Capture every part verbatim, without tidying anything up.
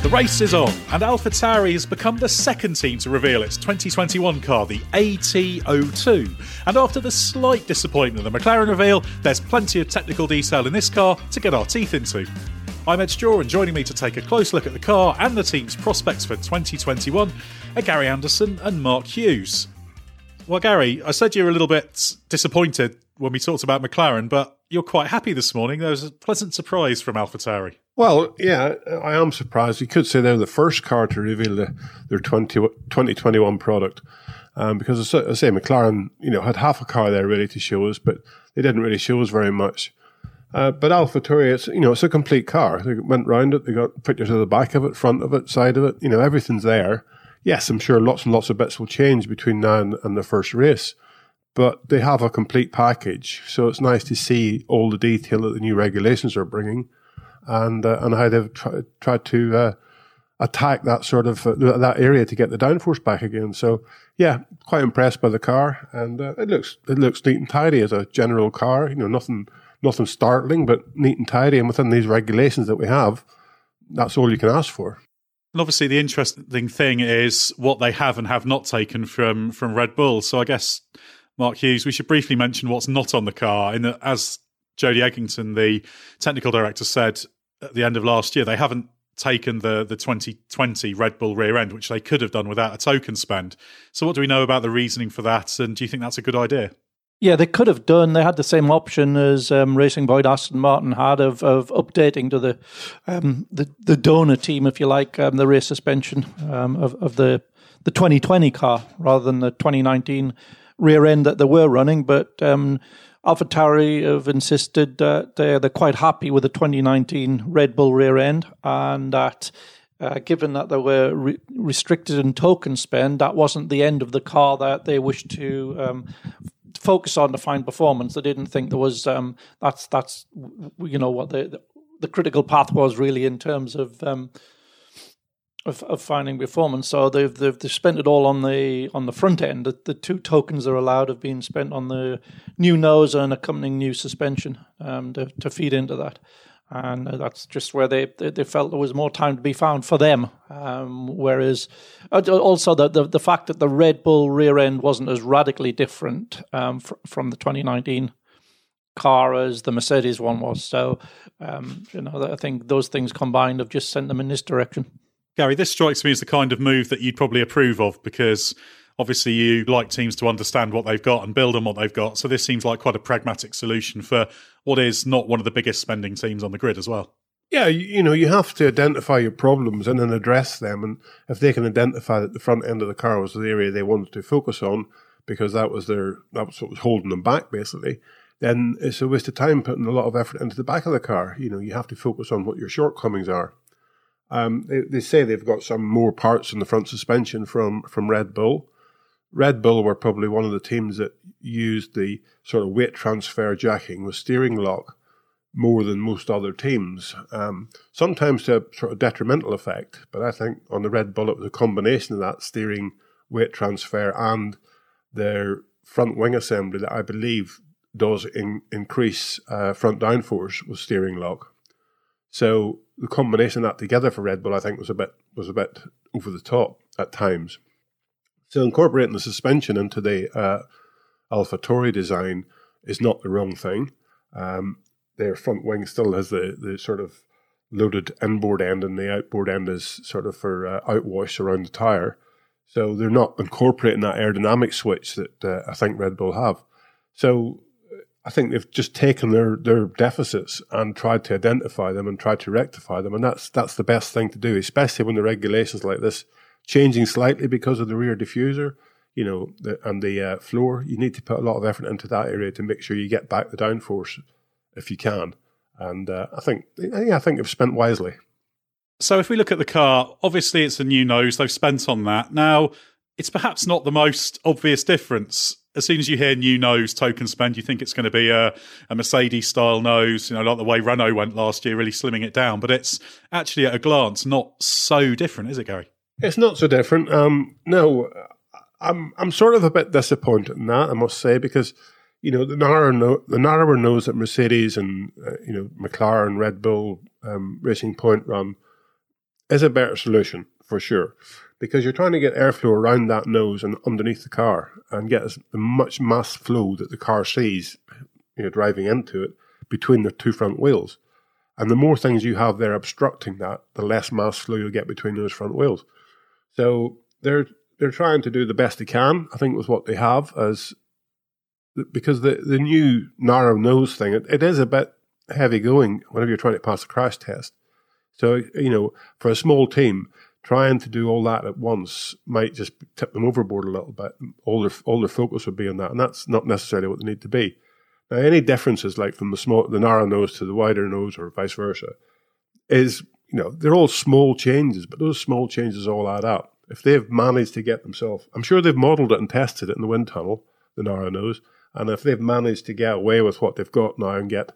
The race is on, and AlphaTauri has become the second team to reveal its twenty twenty-one car, the A T oh two. And after the slight disappointment of the McLaren reveal, there's plenty of technical detail in this car to get our teeth into. I'm Edd Straw, and joining me to take a close look at the car and the team's prospects for twenty twenty-one are Gary Anderson and Mark Hughes. Well, Gary, I said you were a little bit disappointed when we talked about McLaren, but you're quite happy this morning. There was a pleasant surprise from AlphaTauri. Well, yeah, I am surprised. You could say they're the first car to reveal the, their twenty twenty-one product. Um, because as I say, McLaren, you know, had half a car there really to show us, but they didn't really show us very much. Uh, but AlphaTauri, it's, you know, it's a complete car. They went round it. They got pictures of the back of it, front of it, side of it. You know, everything's there. Yes, I'm sure lots and lots of bits will change between now and, and the first race, but they have a complete package. So it's nice to see all the detail that the new regulations are bringing, and uh, and how they've tried tried to uh, attack that sort of uh, that area to get the downforce back again. So yeah, quite impressed by the car, and uh, it looks it looks neat and tidy as a general car. You know, nothing. Nothing startling, but neat and tidy. And within these regulations that we have, that's all you can ask for. And obviously the interesting thing is what they have and have not taken from, from Red Bull. So I guess, Mark Hughes, we should briefly mention what's not on the car. In that, as Jody Egginton, the technical director, said at the end of last year, they haven't taken the, the twenty twenty Red Bull rear end, which they could have done without a token spend. So what do we know about the reasoning for that? And do you think that's a good idea? Yeah, they could have done. They had the same option as um, Racing Point Aston Martin had of, of updating to the um, the the donor team, if you like, um, the rear suspension um, of of the the twenty twenty car rather than the twenty nineteen rear end that they were running. But um, AlphaTauri have insisted that they're they're quite happy with the twenty nineteen Red Bull rear end, and that. Uh, given that they were re- restricted in token spend, that wasn't the end of the car that they wished to um, focus on to find performance. They didn't think there was um, that's that's you know what the the critical path was really in terms of um, of, of finding performance. So they've, they've they've spent it all on the on the front end. The, the two tokens that are allowed have been spent on the new nose and accompanying new suspension um, to, to feed into that. And that's just where they, they felt there was more time to be found for them. Um, whereas also the, the the fact that the Red Bull rear end wasn't as radically different um, fr- from the twenty nineteen car as the Mercedes one was. So, um, you know, I think those things combined have just sent them in this direction. Gary, this strikes me as the kind of move that you'd probably approve of, because obviously you like teams to understand what they've got and build on what they've got. So this seems like quite a pragmatic solution for what is not one of the biggest spending teams on the grid as well. Yeah, you, you know, you have to identify your problems and then address them. And if they can identify that the front end of the car was the area they wanted to focus on, because that was their that was what was holding them back, basically, then it's a waste of time putting a lot of effort into the back of the car. You know, you have to focus on what your shortcomings are. Um, they, they say they've got some more parts in the front suspension from, from Red Bull. Red Bull were probably one of the teams that used the sort of weight transfer jacking with steering lock more than most other teams, um, sometimes to a sort of detrimental effect. But I think on the Red Bull, it was a combination of that steering weight transfer and their front wing assembly that I believe does in, increase uh, front downforce with steering lock. So the combination of that together for Red Bull, I think, was a bit was a bit over the top at times. So incorporating the suspension into the uh, AlphaTauri design is not the wrong thing. Um, their front wing still has the, the sort of loaded inboard end, and the outboard end is sort of for uh, outwash around the tyre. So they're not incorporating that aerodynamic switch that uh, I think Red Bull have. So I think they've just taken their, their deficits and tried to identify them and tried to rectify them. And that's that's the best thing to do, especially when the regulations like this changing slightly because of the rear diffuser, you know, the, and the uh, floor. You need to put a lot of effort into that area to make sure you get back the downforce if you can. And uh, I think yeah, I think they've spent wisely. So if we look at the car, obviously it's a new nose. They've spent on that. Now, it's perhaps not the most obvious difference. As soon as you hear new nose, token spend, you think it's going to be a, a Mercedes-style nose, you know, like the way Renault went last year, really slimming it down. But it's actually, at a glance, not so different, is it, Gary? It's not so different. Um, no, I'm I'm sort of a bit disappointed in that, I must say, because you know the narrower no- the narrower nose that Mercedes and uh, you know McLaren, Red Bull, um, Racing Point run is a better solution for sure, because you're trying to get airflow around that nose and underneath the car and get as much mass flow that the car sees, you know, driving into it between the two front wheels, and the more things you have there obstructing that, the less mass flow you'll get between those front wheels. So they're they're trying to do the best they can, I think, with what they have, as because the, the new narrow nose thing, it, it is a bit heavy going whenever you're trying to pass a crash test. So, you know, for a small team, trying to do all that at once might just tip them overboard a little bit. All their, all their focus would be on that, and that's not necessarily what they need to be. Now, any differences, like from the small, the narrow nose to the wider nose or vice versa, is... You know, they're all small changes, but those small changes all add up. If they've managed to get themselves, I'm sure they've modelled it and tested it in the wind tunnel, the narrow nose, and if they've managed to get away with what they've got now and get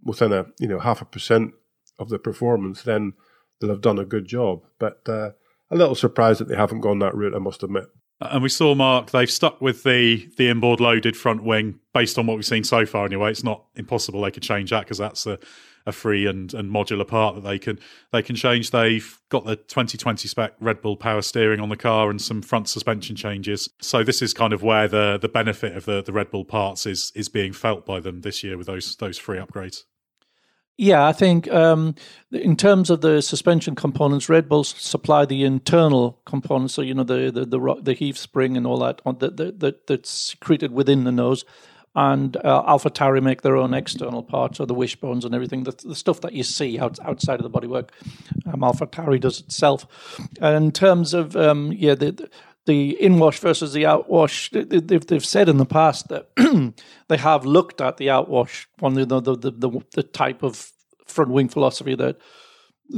within a, you know, half a percent of the performance, then they'll have done a good job. But uh, a little surprised that they haven't gone that route, I must admit. And we saw, Mark, they've stuck with the the inboard loaded front wing based on what we've seen so far anyway. It's not impossible they could change that, because that's a, a free and, and modular part that they can they can change. They've got the twenty twenty spec Red Bull power steering on the car and some front suspension changes. So this is kind of where the, the benefit of the, the Red Bull parts is is being felt by them this year with those those free upgrades. Yeah, I think um, in terms of the suspension components, Red Bull supply the internal components, so you know the the the, the heave spring and all that that, that, that that's secreted within the nose, and uh, AlphaTauri make their own external parts, or the wishbones and everything, the, the stuff that you see out, outside of the bodywork. Um, AlphaTauri does itself. And in terms of um, yeah the. the The inwash versus the outwash, they've said in the past that they have looked at the outwash on the, the, the, the, the type of front wing philosophy that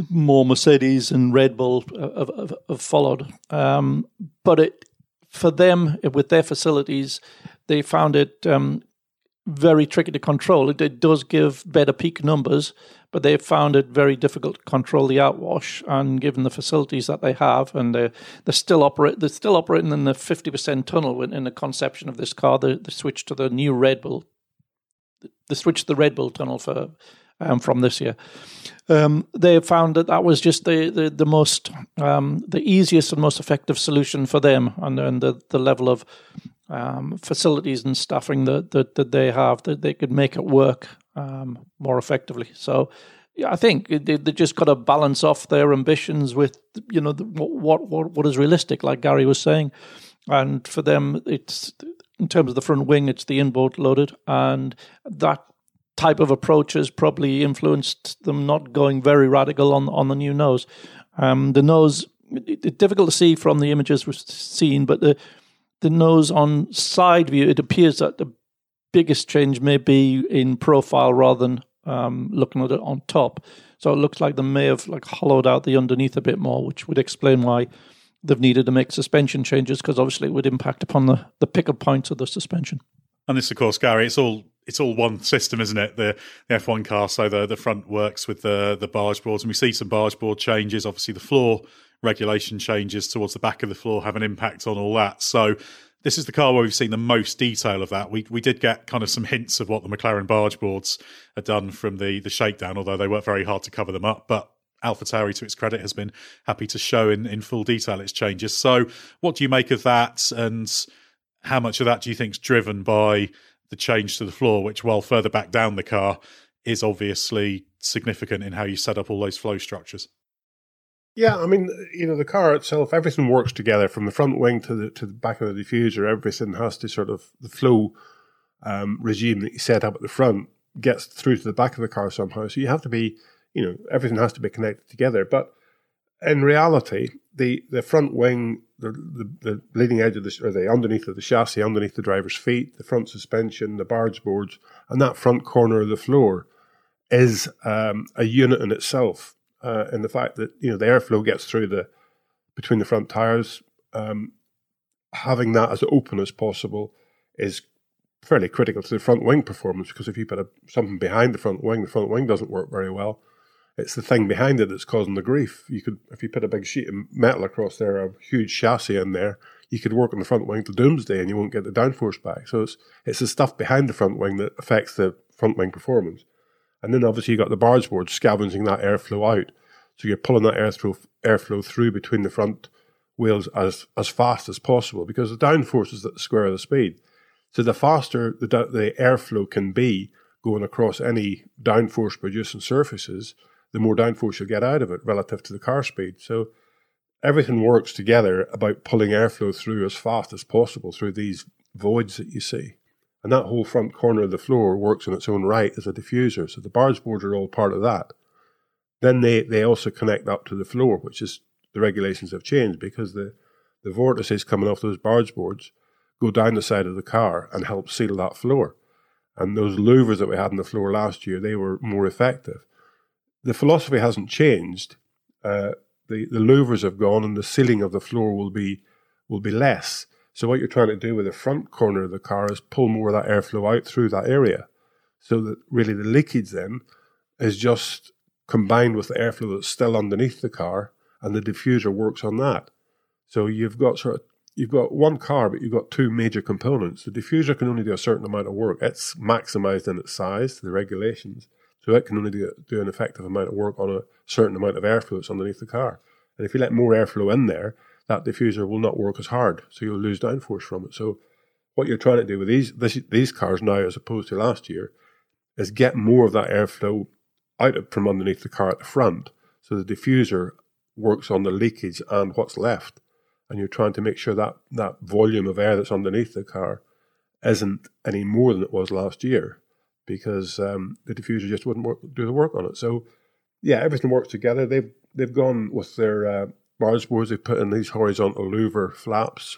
more Mercedes and Red Bull have, have, have followed. Um, but it, for them, with their facilities, they found it um, very tricky to control. It, it does give better peak numbers, but they found it very difficult to control the outwash. And given the facilities that they have, and they're, they're still operate, they're still operating in the fifty percent tunnel in, in the conception of this car. They, they switched to the new Red Bull. They switched to the Red Bull tunnel for um, from this year. Um, they found that that was just the the, the most um, the easiest and most effective solution for them, and, and the the level of um, facilities and staffing that, that that they have, that they could make it work Um, more effectively. So yeah, I think they, they just got to balance off their ambitions with, you know, the, what what what is realistic, like Gary was saying. And for them, it's in terms of the front wing, it's the inboard loaded, and that type of approach has probably influenced them not going very radical on on the new nose. Um, the nose, it, it's difficult to see from the images we've seen, but the the nose on side view, it appears that the biggest change may be in profile rather than um, looking at it on top. So it looks like they may have like hollowed out the underneath a bit more, which would explain why they've needed to make suspension changes, because obviously it would impact upon the, the pickup points of the suspension. And this, of course, Gary, it's all it's all one system, isn't it? The, the F one car, so the, the front works with the, the barge boards, and we see some barge board changes. Obviously, the floor regulation changes towards the back of the floor have an impact on all that. So this is the car where we've seen the most detail of that. We we did get kind of some hints of what the McLaren barge boards had done from the, the shakedown, although they worked very hard to cover them up. But AlphaTauri, to its credit, has been happy to show in, in full detail its changes. So what do you make of that, and how much of that do you think is driven by the change to the floor, which, while further back down the car, is obviously significant in how you set up all those flow structures? Yeah, I mean, you know, the car itself, everything works together from the front wing to the to the back of the diffuser. Everything has to sort of, the flow um, regime that you set up at the front gets through to the back of the car somehow. So you have to be, you know, everything has to be connected together. But in reality, the, the front wing, the, the the leading edge of the, or the underneath of the chassis, underneath the driver's feet, the front suspension, the barge boards, and that front corner of the floor is um, a unit in itself. Uh, and the fact that, you know, the airflow gets through the between the front tires, um, having that as open as possible is fairly critical to the front wing performance. Because if you put a, something behind the front wing, the front wing doesn't work very well. It's the thing behind it that's causing the grief. You could, if you put a big sheet of metal across there, a huge chassis in there, you could work on the front wing till doomsday, and you won't get the downforce back. So it's it's the stuff behind the front wing that affects the front wing performance. And then obviously you've got the barge board scavenging that airflow out. So you're pulling that airflow airflow through between the front wheels as, as fast as possible, because the downforce is at the square of the speed. So the faster the, the airflow can be going across any downforce producing surfaces, the more downforce you'll get out of it relative to the car speed. So everything works together about pulling airflow through as fast as possible through these voids that you see. And that whole front corner of the floor works in its own right as a diffuser. So the barge boards are all part of that. Then they, they also connect up to the floor, which is the regulations have changed, because the, the vortices coming off those barge boards go down the side of the car and help seal that floor. And those louvers that we had on the floor last year, they were more effective. The philosophy hasn't changed. Uh, the, the louvers have gone, and the sealing of the floor will be will be less. So what you're trying to do with the front corner of the car is pull more of that airflow out through that area, so that really the leakage then is just combined with the airflow that's still underneath the car, and the diffuser works on that. So you've got sort of, you've got one car, but you've got two major components. The diffuser can only do a certain amount of work. It's maximized in its size to the regulations, so it can only do, do an effective amount of work on a certain amount of airflow that's underneath the car. And if you let more airflow in there, that diffuser will not work as hard, so you'll lose downforce from it. So what you're trying to do with these this, these cars now, as opposed to last year, is get more of that airflow out of, from underneath the car at the front, so the diffuser works on the leakage and what's left, and you're trying to make sure that that volume of air that's underneath the car isn't any more than it was last year, because um, the diffuser just wouldn't work, do the work on it. So yeah, everything works together. They've, they've gone with their... Uh, barge boards, they put in these horizontal louver flaps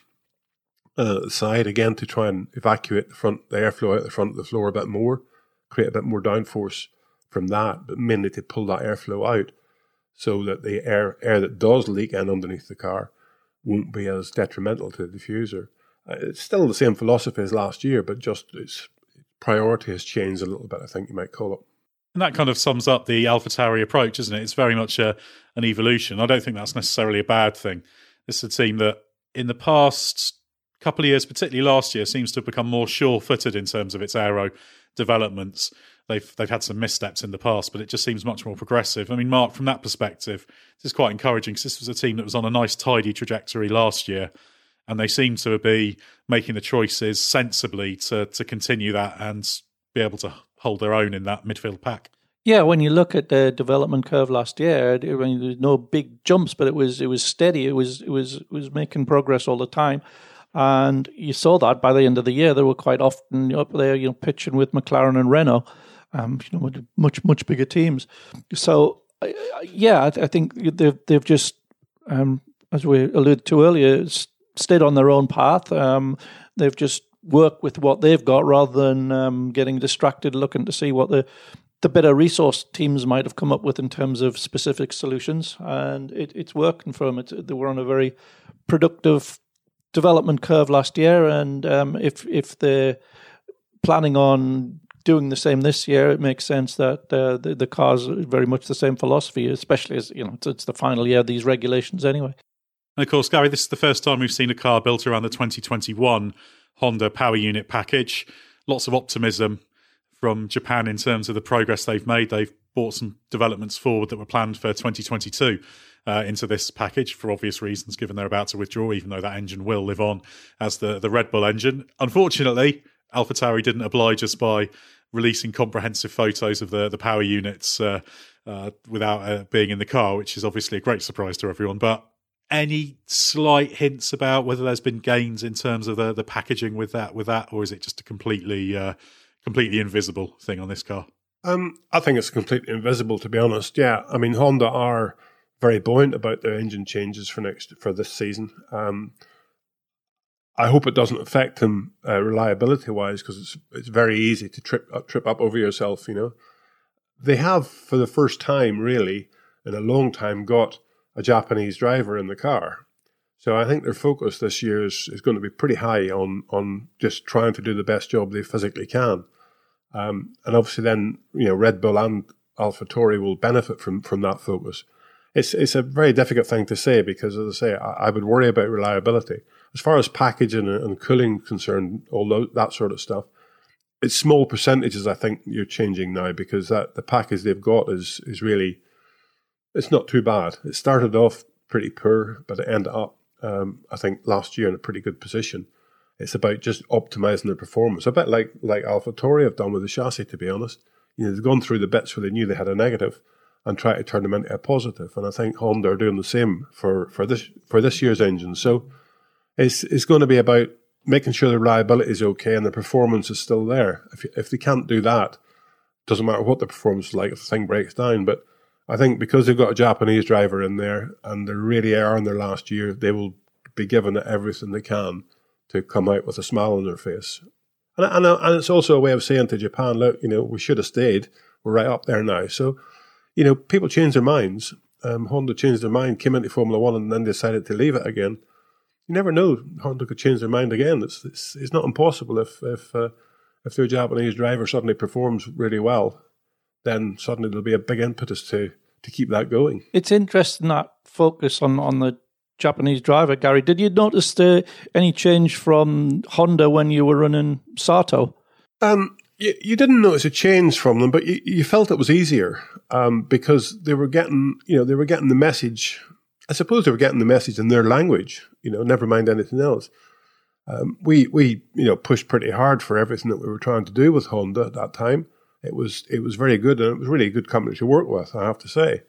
uh, at the side, again, to try and evacuate the front, the airflow out the front of the floor a bit more, create a bit more downforce from that, but mainly to pull that airflow out, so that the air air that does leak in underneath the car won't be as detrimental to the diffuser. Uh, it's still the same philosophy as last year, but just its priority has changed a little bit, I think you might call it. And that kind of sums up the AlphaTauri approach, isn't it? It's very much a, an evolution. I don't think that's necessarily a bad thing. This is a team that in the past couple of years, particularly last year, seems to have become more sure-footed in terms of its aero developments. They've they've had some missteps in the past, but it just seems much more progressive. I mean, Mark, from that perspective, this is quite encouraging, because this was a team that was on a nice, tidy trajectory last year, and they seem to be making the choices sensibly to to continue that and be able to hold their own in that midfield pack. Yeah, when you look at the development curve last year, it, it, there was no big jumps, but it was it was steady. It was it was it was making progress all the time, and you saw that by the end of the year, they were quite often up there, you know, pitching with McLaren and Renault, um, you know, much much bigger teams. So yeah, I, th- I think they've they've just, um, as we alluded to earlier, stayed on their own path. Um, they've just work with what they've got rather than um, getting distracted looking to see what the the better resource teams might have come up with in terms of specific solutions. And it, it's working for them. It's, they were on a very productive development curve last year, and um, if if they're planning on doing the same this year, it makes sense that uh, the, the cars are very much the same philosophy, especially as you know it's, it's the final year of these regulations anyway. And of course, Gary, this is the first time we've seen a car built around the twenty twenty-one Honda power unit package. Lots of optimism from Japan in terms of the progress they've made. They've brought some developments forward that were planned for twenty twenty-two. Uh, into this package for obvious reasons, given they're about to withdraw, even though that engine will live on as the, the Red Bull engine. Unfortunately, AlphaTauri didn't oblige us by releasing comprehensive photos of the, the power units uh, uh, without uh, being in the car, which is obviously a great surprise to everyone. But any slight hints about whether there's been gains in terms of the, the packaging with that, with that, or is it just a completely uh, completely invisible thing on this car? Um, I think it's completely invisible, to be honest. Yeah, I mean, Honda are very buoyant about their engine changes for next for this season. Um, I hope it doesn't affect them uh, reliability-wise, because it's it's very easy to trip uh, trip up over yourself. You know, they have for the first time really in a long time got a Japanese driver in the car, so I think their focus this year is, is going to be pretty high on on just trying to do the best job they physically can, um, and obviously then you know Red Bull and AlphaTauri will benefit from from that focus. It's it's a very difficult thing to say because, as I say, I, I would worry about reliability. As far as packaging and, and cooling concerned, all that sort of stuff, it's small percentages I think you're changing now because that the package they've got is, is really, it's not too bad. It started off pretty poor, but it ended up, um, I think, last year in a pretty good position. It's about just optimising their performance, a bit like, like AlphaTauri have done with the chassis, to be honest. You know, they've gone through the bits where they knew they had a negative and try to turn them into a positive, and I think Honda are doing the same for, for this for this year's engine. So it's it's going to be about making sure the reliability is okay and the performance is still there. If if they can't do that, doesn't matter what the performance is like if the thing breaks down. But I think because they've got a Japanese driver in there and they really are in their last year, they will be given everything they can to come out with a smile on their face. And and, and it's also a way of saying to Japan, look, you know, we should have stayed. We're right up there now. So. You know, people change their minds. Um, Honda changed their mind, came into Formula One, and then decided to leave it again. You never know; Honda could change their mind again. It's it's, it's not impossible if if uh, if their Japanese driver suddenly performs really well, then suddenly there'll be a big impetus to to keep that going. It's interesting that focus on on the Japanese driver, Gary. Did you notice the, any change from Honda when you were running Sato? Um. You, you didn't notice a change from them, but you, you felt it was easier um, because they were getting, you know, they were getting the message. I suppose they were getting the message in their language, you know, never mind anything else. Um, we, we, you know, pushed pretty hard for everything that we were trying to do with Honda at that time. It was, it was very good, and it was really a good company to work with, I have to say.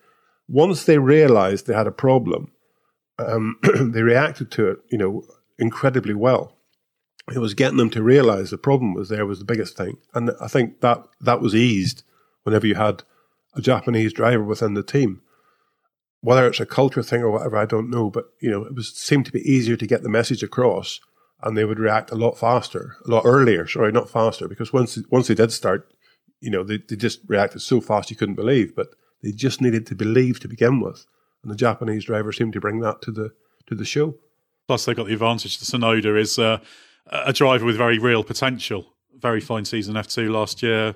Once they realised they had a problem, um, they reacted to it, you know, incredibly well. It was getting them to realise the problem was there was the biggest thing. And I think that that was eased whenever you had a Japanese driver within the team. Whether it's a culture thing or whatever, I don't know. But, you know, it was seemed to be easier to get the message across, and they would react a lot faster, a lot earlier. Sorry, not faster, because once, once they did start, you know, they, they just reacted so fast you couldn't believe. But they just needed to believe to begin with. And the Japanese driver seemed to bring that to the, to the show. Plus, they got the advantage. The Tsunoda is... Uh... a driver with very real potential. Very fine season F two last year.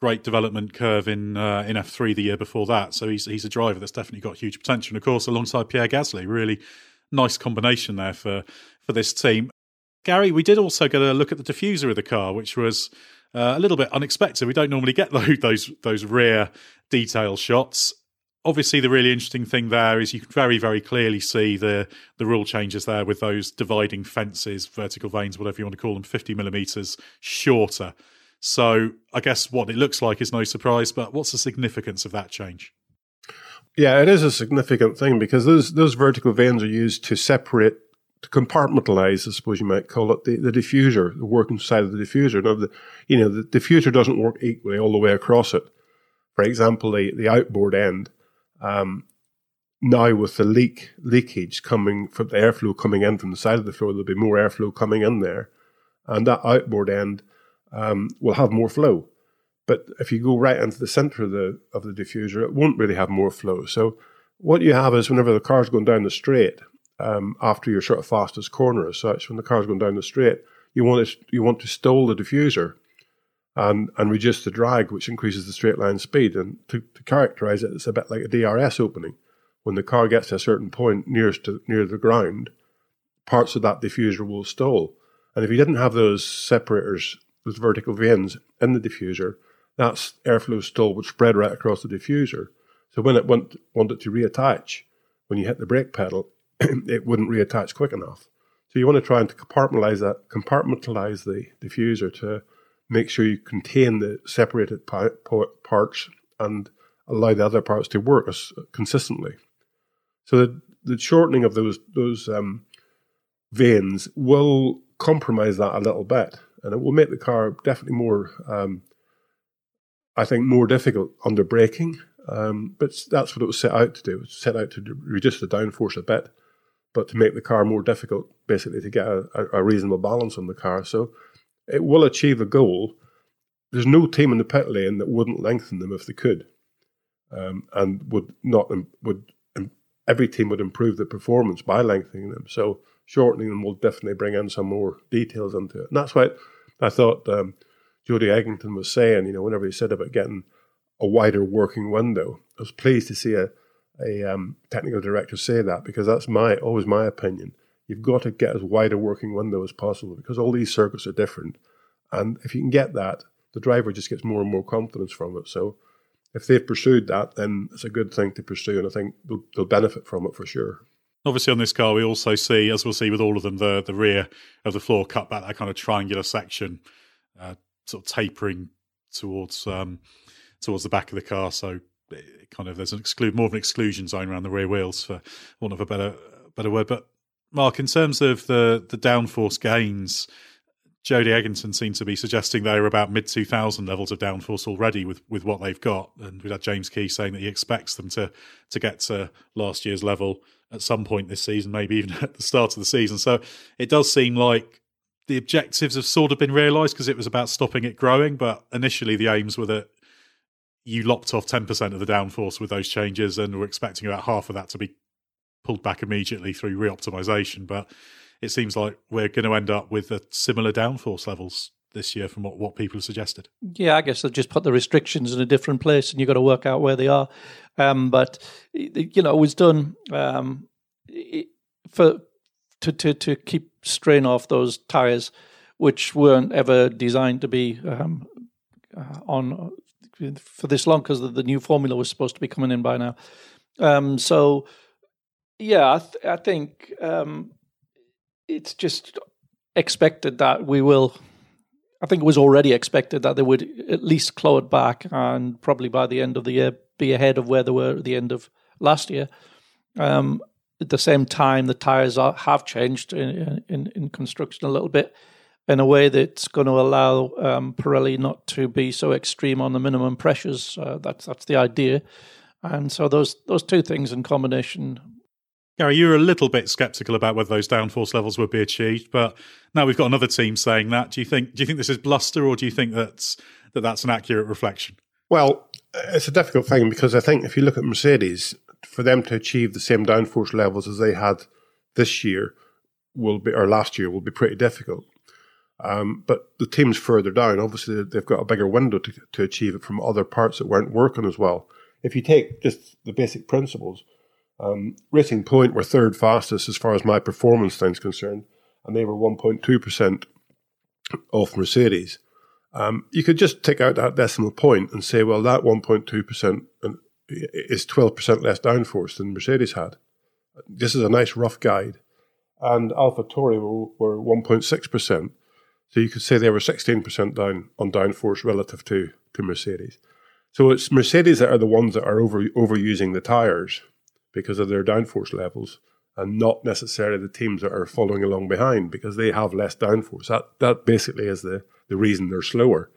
Great development curve in uh, in F three the year before that. So he's he's a driver that's definitely got huge potential. And of course, alongside Pierre Gasly, really nice combination there for, for this team. Gary, we did also get a look at the diffuser of the car, which was uh, a little bit unexpected. We don't normally get those, those those rare detail shots. Obviously, the really interesting thing there is you can very, very clearly see the the rule changes there with those dividing fences, vertical veins, whatever you want to call them, fifty millimetres shorter. So I guess what it looks like is no surprise, but what's the significance of that change? Yeah, it is a significant thing because those those vertical veins are used to separate, to compartmentalise, I suppose you might call it, the, the diffuser, the working side of the diffuser. Now, the, you know, the diffuser doesn't work equally all the way across it. For example, the, the outboard end. Um, now with the leak leakage coming from the airflow coming in from the side of the floor, there'll be more airflow coming in there, and that outboard end um, will have more flow. But if you go right into the centre of the of the diffuser, it won't really have more flow. So what you have is whenever the car's going down the straight, um, after your sort of fastest corner as such, when the car's going down the straight, you want to, you want to stall the diffuser and, and reduce the drag, which increases the straight line speed. And to, to characterise it, it's a bit like a D R S opening. When the car gets to a certain point nearest to, near the ground, parts of that diffuser will stall. And if you didn't have those separators, those vertical vanes in the diffuser, that airflow stall would spread right across the diffuser. So when it went, wanted to reattach, when you hit the brake pedal, it wouldn't reattach quick enough. So you want to try and to compartmentalize that, compartmentalize the diffuser to make sure you contain the separated pa- pa- parts and allow the other parts to work as, consistently. So the, the shortening of those those um, vanes will compromise that a little bit, and it will make the car definitely more, um, I think, more difficult under braking. Um, but that's what it was set out to do. It was set out to reduce the downforce a bit, but to make the car more difficult, basically to get a, a reasonable balance on the car. So it will achieve a goal. There's no team in the pit lane that wouldn't lengthen them if they could, um, and would not would. Every team would improve the performance by lengthening them. So shortening them will definitely bring in some more details into it. And that's why I thought um, Jody Egginton was saying, you know, whenever he said about getting a wider working window, I was pleased to see a, a um, technical director say that, because that's my always my opinion. You've got to get as wide a working window as possible, because all these circuits are different. And if you can get that, the driver just gets more and more confidence from it. So if they've pursued that, then it's a good thing to pursue, and I think they'll, they'll benefit from it for sure. Obviously on this car, we also see, as we'll see with all of them, the, the rear of the floor cut back, that kind of triangular section, uh, sort of tapering towards um, towards the back of the car. So it kind of there's an exclude more of an exclusion zone around the rear wheels, for want of a better better word. But Mark, in terms of the, the downforce gains, Jody Egginton seemed to be suggesting they were about mid two thousand levels of downforce already with, with what they've got. And we've had James Key saying that he expects them to, to get to last year's level at some point this season, maybe even at the start of the season. So it does seem like the objectives have sort of been realised, because it was about stopping it growing. But initially the aims were that you lopped off ten percent of the downforce with those changes, and we're expecting about half of that to be pulled back immediately through reoptimisation. But it seems like we're going to end up with a similar downforce levels this year from what, what people have suggested. Yeah, I guess they'll just put the restrictions in a different place, and you've got to work out where they are. Um, but, you know, it was done um, for to, to, to keep strain off those tyres, which weren't ever designed to be um, on for this long, because the, the new formula was supposed to be coming in by now. Um, so, yeah, I, th- I think... Um, It's just expected that we will, I think it was already expected that they would at least claw it back, and probably by the end of the year be ahead of where they were at the end of last year. Um, at the same time, the tyres are, have changed in, in, in construction a little bit in a way that's going to allow um, Pirelli not to be so extreme on the minimum pressures. Uh, that's that's the idea. And so those those two things in combination. Gary, you were a little bit sceptical about whether those downforce levels would be achieved, but now we've got another team saying that. Do you think? Do you think this is bluster, or do you think that's that that's an accurate reflection? Well, it's a difficult thing, because I think if you look at Mercedes, for them to achieve the same downforce levels as they had this year will be, or last year, will be pretty difficult. Um, but the teams further down, obviously, they've got a bigger window to to achieve it from other parts that weren't working as well. If you take just the basic principles. Um, Racing Point were third fastest as far as my performance thing's concerned, and they were one point two percent off Mercedes. Um, you could just take out that decimal point and say, well, that one point two percent is twelve percent less downforce than Mercedes had. This is a nice rough guide. And AlphaTauri were, were one point six percent. So you could say they were sixteen percent down on downforce relative to, to Mercedes. So it's Mercedes that are the ones that are over overusing the tyres, because of their downforce levels, and not necessarily the teams that are following along behind, because they have less downforce. That that basically is the, the reason they're slower.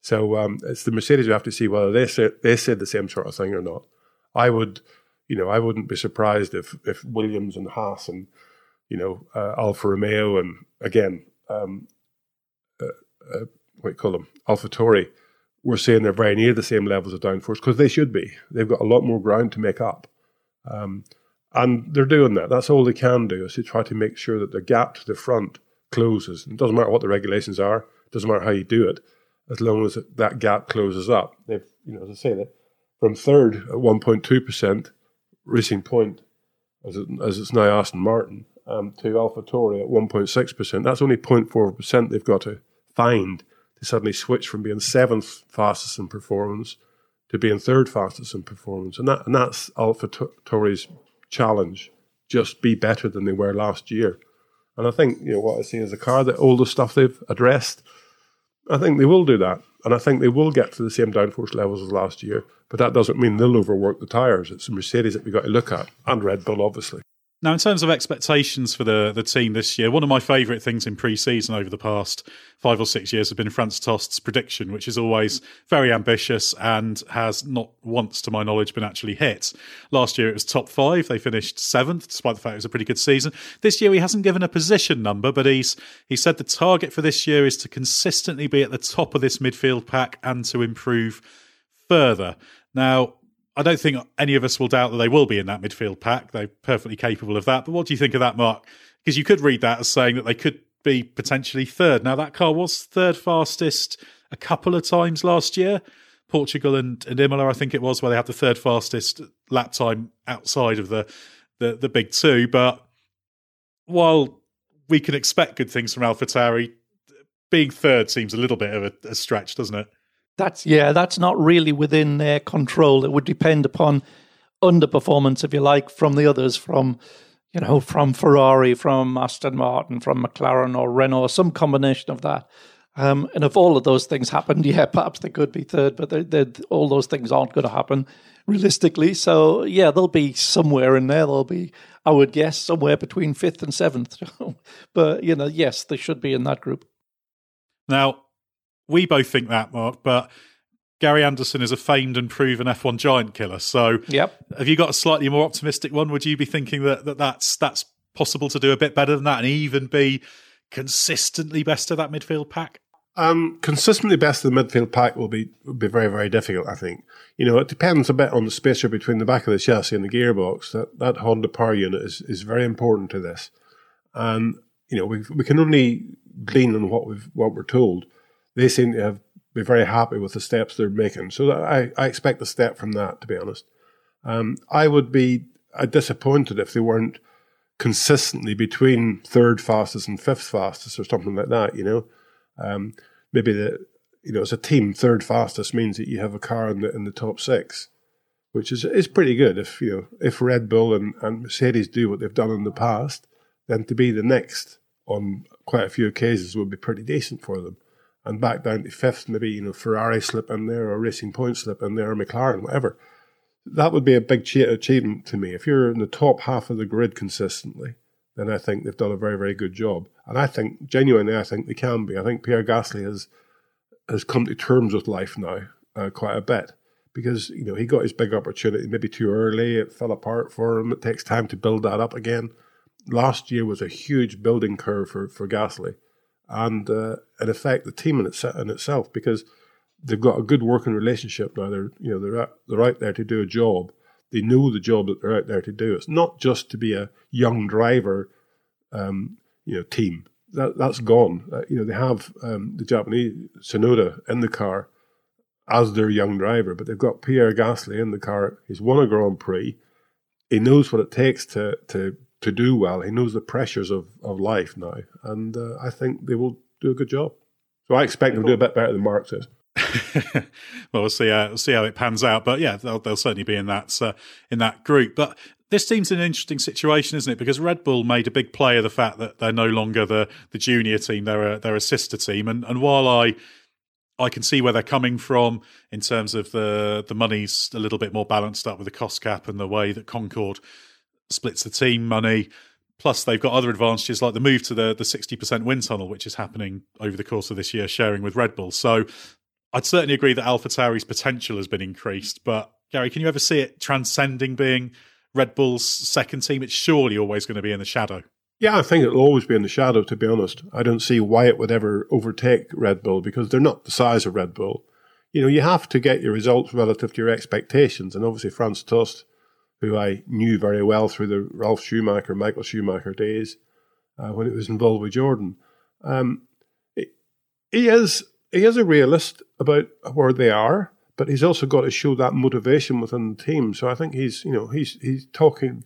So um, it's the Mercedes who have to see whether they said they said the same sort of thing or not. I would, you know, I wouldn't be surprised if if Williams and Haas and you know uh, Alfa Romeo and again um, uh, what do you call them, AlphaTauri, were saying they're very near the same levels of downforce, because they should be. They've got a lot more ground to make up. Um, and they're doing that. That's all they can do, is to try to make sure that the gap to the front closes. It doesn't matter what the regulations are. It doesn't matter how you do it, as long as that gap closes up. They've, you know, as I say, that from third at one point two percent, Racing Point, as, it, as it's now Aston Martin, um, to AlphaTauri at one point six percent. That's only zero point four percent they've got to find to suddenly switch from being seventh fastest in performance to being third fastest in performance. And, that, and that's AlphaTauri's challenge, just be better than they were last year. And I think, you know, what I see is a car that all the stuff they've addressed, I think they will do that. And I think they will get to the same downforce levels as last year. But that doesn't mean they'll overwork the tyres. It's Mercedes that we've got to look at, and Red Bull, obviously. Now, in terms of expectations for the, the team this year, one of my favourite things in pre-season over the past five or six years have been Franz Tost's prediction, which is always very ambitious and has not once, to my knowledge, been actually hit. Last year it was top five. They finished seventh, despite the fact it was a pretty good season. This year he hasn't given a position number, but he's he said the target for this year is to consistently be at the top of this midfield pack and to improve further. Now, I don't think any of us will doubt that they will be in that midfield pack. They're perfectly capable of that. But what do you think of that, Mark? Because you could read that as saying that they could be potentially third. Now, that car was third fastest a couple of times last year. Portugal and, and Imola, I think it was, where they had the third fastest lap time outside of the, the, the big two. But while we can expect good things from AlphaTauri, being third seems a little bit of a, a stretch, doesn't it? That's yeah, that's not really within their control. It would depend upon underperformance, if you like, from the others, from, you know, from Ferrari, from Aston Martin, from McLaren or Renault, some combination of that. Um, and if all of those things happened, yeah, perhaps they could be third, but they're, they're, all those things aren't going to happen realistically. So, yeah, they'll be somewhere in there. They'll be, I would guess, somewhere between fifth and seventh. But, you know, yes, they should be in that group. Now, we both think that, Mark, but Gary Anderson is a famed and proven F one giant killer. So yep. Have you got a slightly more optimistic one? Would you be thinking that, that that's, that's possible to do a bit better than that and even be consistently best of that midfield pack? Um, consistently best of the midfield pack will be will be very, very difficult, I think. You know, it depends a bit on the spacer between the back of the chassis and the gearbox. That that Honda power unit is, is very important to this. And, you know, we we can only glean on what we've what we're told. They seem to have be very happy with the steps they're making. So that I, I expect a step from that, to be honest. Um, I would be uh, disappointed if they weren't consistently between third fastest and fifth fastest or something like that, you know. Um, maybe, the you know, as a team, third fastest means that you have a car in the, in the top six, which is is pretty good. If, you know, if Red Bull and, and Mercedes do what they've done in the past, then to be the next on quite a few occasions would be pretty decent for them. And back down to fifth, maybe, you know, Ferrari slip in there or Racing Point slip in there or McLaren, whatever. That would be a big ch- achievement to me. If you're in the top half of the grid consistently, then I think they've done a very, very good job. And I think, genuinely, I think they can be. I think Pierre Gasly has has come to terms with life now uh, quite a bit because, you know, he got his big opportunity maybe too early. It fell apart for him. It takes time to build that up again. Last year was a huge building curve for, for Gasly. And uh, in effect, the team in, its, in itself, because they've got a good working relationship now. They're, you know, they're out, they're out there to do a job. They know the job that they're out there to do. It's not just to be a young driver, um, you know, team. That that's gone. Uh, you know, they have um, the Japanese Tsunoda in the car as their young driver, but they've got Pierre Gasly in the car. He's won a Grand Prix. He knows what it takes to to. to do well. He knows the pressures of, of life now. And uh, I think they will do a good job. So I expect them to do a bit better than Mark says. well, we'll see, uh, we'll see how it pans out. But yeah, they'll, they'll certainly be in that, uh, in that group. But this team's in an interesting situation, isn't it? Because Red Bull made a big play of the fact that they're no longer the, the junior team. They're a, they're a sister team. And, and while I... I can see where they're coming from in terms of the, the money's a little bit more balanced up with the cost cap and the way that Concorde splits the team money. Plus, they've got other advantages like the move to the, the sixty percent wind tunnel, which is happening over the course of this year, sharing with Red Bull. So I'd certainly agree that AlphaTauri's potential has been increased. But Gary, can you ever see it transcending being Red Bull's second team? It's surely always going to be in the shadow. Yeah, I think it'll always be in the shadow, to be honest. I don't see why it would ever overtake Red Bull because they're not the size of Red Bull. You know, you have to get your results relative to your expectations. And obviously Franz Tost, who I knew very well through the Ralph Schumacher, Michael Schumacher days uh, when it was involved with Jordan, um, he is he is a realist about where they are, but he's also got to show that motivation within the team. So I think he's you know he's he's talking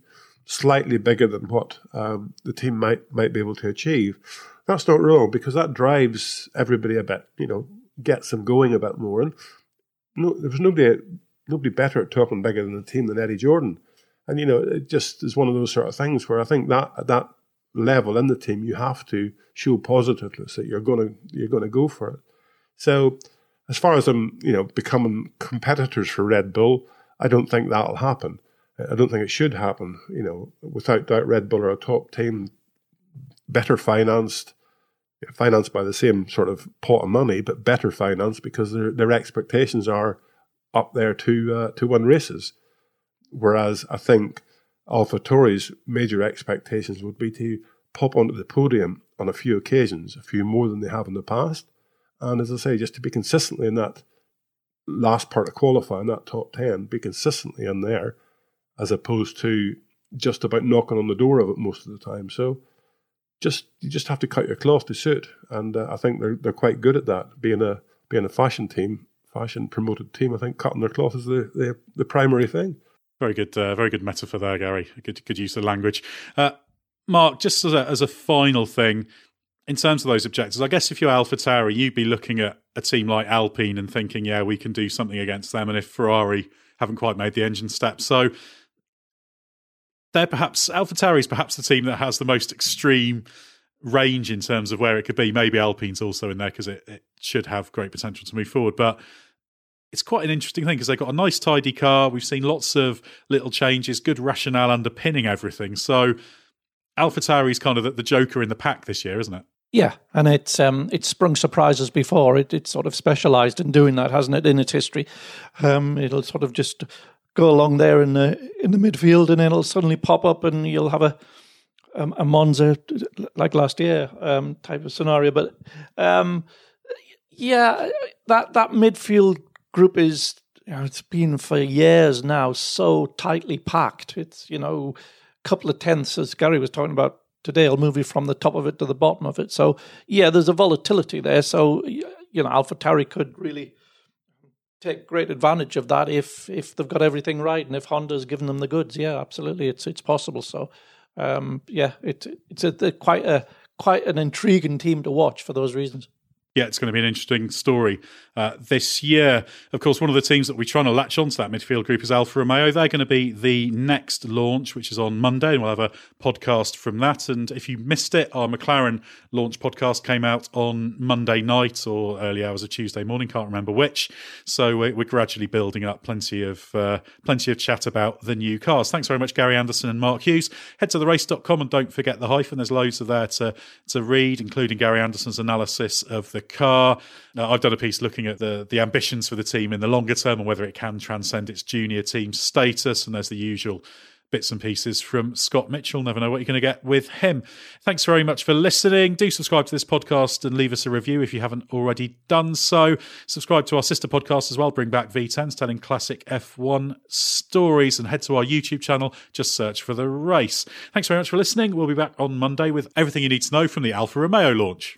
slightly bigger than what um, the team might might be able to achieve. That's not wrong because that drives everybody a bit, you know, gets them going a bit more. And no, there was nobody nobody better at talking bigger than the team than Eddie Jordan. And you know, it just is one of those sort of things where I think that at that level in the team, you have to show positiveness that you're going to you're going to go for it. So as far as them, you know, becoming competitors for Red Bull, I don't think that'll happen. I don't think it should happen. You know, without doubt, Red Bull are a top team, better financed, financed by the same sort of pot of money, but better financed because their their expectations are up there to uh, to win races. Whereas I think AlphaTauri's major expectations would be to pop onto the podium on a few occasions, a few more than they have in the past. And as I say, just to be consistently in that last part of qualifying, that top ten, be consistently in there, as opposed to just about knocking on the door of it most of the time. So just you just have to cut your cloth to suit. And uh, I think they're they're quite good at that, being a being a fashion team, fashion promoted team. I think cutting their cloth is the the, the primary thing. Very good, uh, very good metaphor there, Gary. Good, good use of language. Uh, Mark, just as a, as a final thing, in terms of those objectives, I guess if you're AlphaTauri, you'd be looking at a team like Alpine and thinking, yeah, we can do something against them. And if Ferrari haven't quite made the engine step, so they're perhaps AlphaTauri is perhaps the team that has the most extreme range in terms of where it could be. Maybe Alpine's also in there because it, it should have great potential to move forward, but it's quite an interesting thing because they've got a nice tidy car. We've seen lots of little changes, good rationale underpinning everything. So AlphaTauri is kind of the, the joker in the pack this year, isn't it? Yeah, and it's um, it's sprung surprises before. It, it's sort of specialised in doing that, hasn't it, in its history? Um, it'll sort of just go along there in the, in the midfield and then it'll suddenly pop up and you'll have a um, a Monza, like last year, um, type of scenario. But um, yeah, that, that midfield group is, you know, it's been for years now so tightly packed. It's, you know, a couple of tenths, as Gary was talking about today, will move you from the top of it to the bottom of it. So, yeah, there's a volatility there. So, you know, AlphaTauri could really take great advantage of that if if they've got everything right and if Honda's given them the goods. Yeah, absolutely. It's it's possible. So, um, yeah, it, it's a, quite a quite an intriguing team to watch for those reasons. Yeah, it's going to be an interesting story uh, this year. Of course, one of the teams that we're trying to latch onto that midfield group is Alfa Romeo. They're going to be the next launch, which is on Monday, and we'll have a podcast from that. And if you missed it, our McLaren launch podcast came out on Monday night or early hours of Tuesday morning, can't remember which. So we're gradually building up plenty of uh, plenty of chat about the new cars. Thanks very much, Gary Anderson and Mark Hughes. Head to the race dot com and don't forget the hyphen. There's loads of there to, to read, including Gary Anderson's analysis of the car. Now, I've done a piece looking at the the ambitions for the team in the longer term and whether it can transcend its junior team status, and there's the usual bits and pieces from Scott Mitchell. Never know what you're going to get with him. Thanks very much for listening. Do subscribe to this podcast and leave us a review if you haven't already done so. Subscribe to our sister podcast as well, Bring Back V tens, telling classic F one stories, and head to our YouTube channel. Just search for The Race. Thanks very much for listening. We'll be back on Monday with everything you need to know from the Alfa Romeo launch.